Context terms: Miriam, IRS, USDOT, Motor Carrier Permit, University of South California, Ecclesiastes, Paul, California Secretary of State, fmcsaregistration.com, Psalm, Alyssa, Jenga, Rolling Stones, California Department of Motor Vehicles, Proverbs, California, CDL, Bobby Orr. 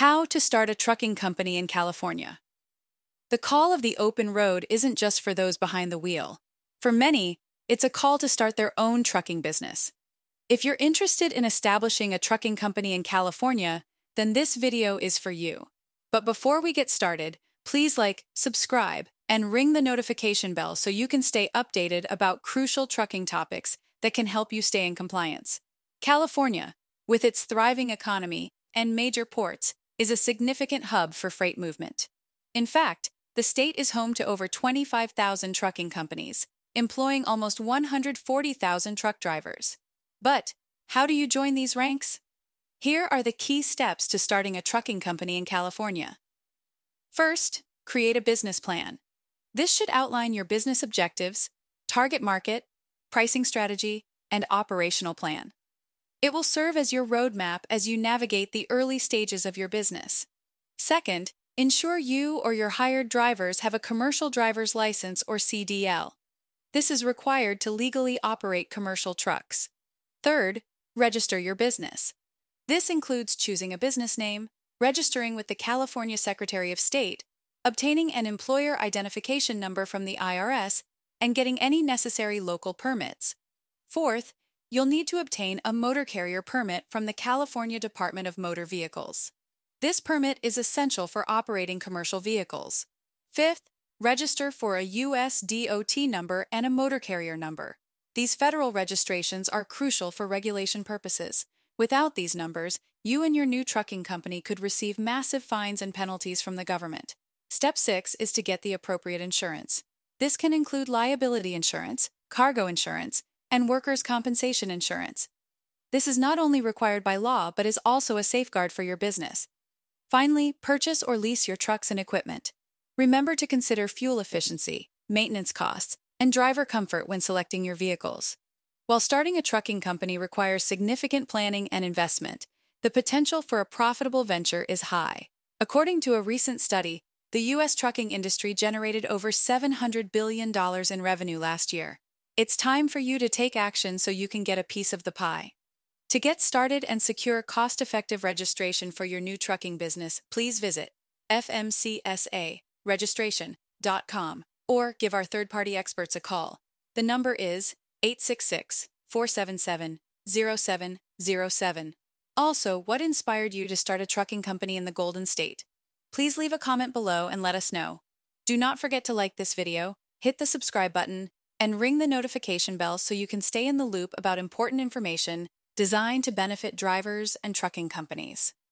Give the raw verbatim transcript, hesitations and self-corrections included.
How to start a trucking company in California. The call of the open road isn't just for those behind the wheel. For many, it's a call to start their own trucking business. If you're interested in establishing a trucking company in California, then this video is for you. But before we get started, please like, subscribe, and ring the notification bell so you can stay updated about crucial trucking topics that can help you stay in compliance. California, with its thriving economy and major ports, is a significant hub for freight movement. In fact, the state is home to over twenty-five thousand trucking companies, employing almost one hundred forty thousand truck drivers. But how do you join these ranks? Here are the key steps to starting a trucking company in California. First, create a business plan. This should outline your business objectives, target market, pricing strategy, and operational plan. It will serve as your roadmap as you navigate the early stages of your business. Second, ensure you or your hired drivers have a commercial driver's license or C D L. This is required to legally operate commercial trucks. Third, register your business. This includes choosing a business name, registering with the California Secretary of State, obtaining an employer identification number from the I R S, and getting any necessary local permits. Fourth, you'll need to obtain a motor carrier permit from the California Department of Motor Vehicles. This permit is essential for operating commercial vehicles. Fifth, register for a U S D O T number and a motor carrier number. These federal registrations are crucial for regulation purposes. Without these numbers, you and your new trucking company could receive massive fines and penalties from the government. Step six is to get the appropriate insurance. This can include liability insurance, cargo insurance, and workers' compensation insurance. This is not only required by law, but is also a safeguard for your business. Finally, purchase or lease your trucks and equipment. Remember to consider fuel efficiency, maintenance costs, and driver comfort when selecting your vehicles. While starting a trucking company requires significant planning and investment, the potential for a profitable venture is high. According to a recent study, the U S trucking industry generated over seven hundred billion dollars in revenue last year. It's time for you to take action so you can get a piece of the pie. To get started and secure cost-effective registration for your new trucking business, please visit F M C S A registration dot com or give our third-party experts a call. The number is eight six six, four seven seven, zero seven zero seven. Also, what inspired you to start a trucking company in the Golden State? Please leave a comment below and let us know. Do not forget to like this video, hit the subscribe button, and ring the notification bell so you can stay in the loop about important information designed to benefit drivers and trucking companies.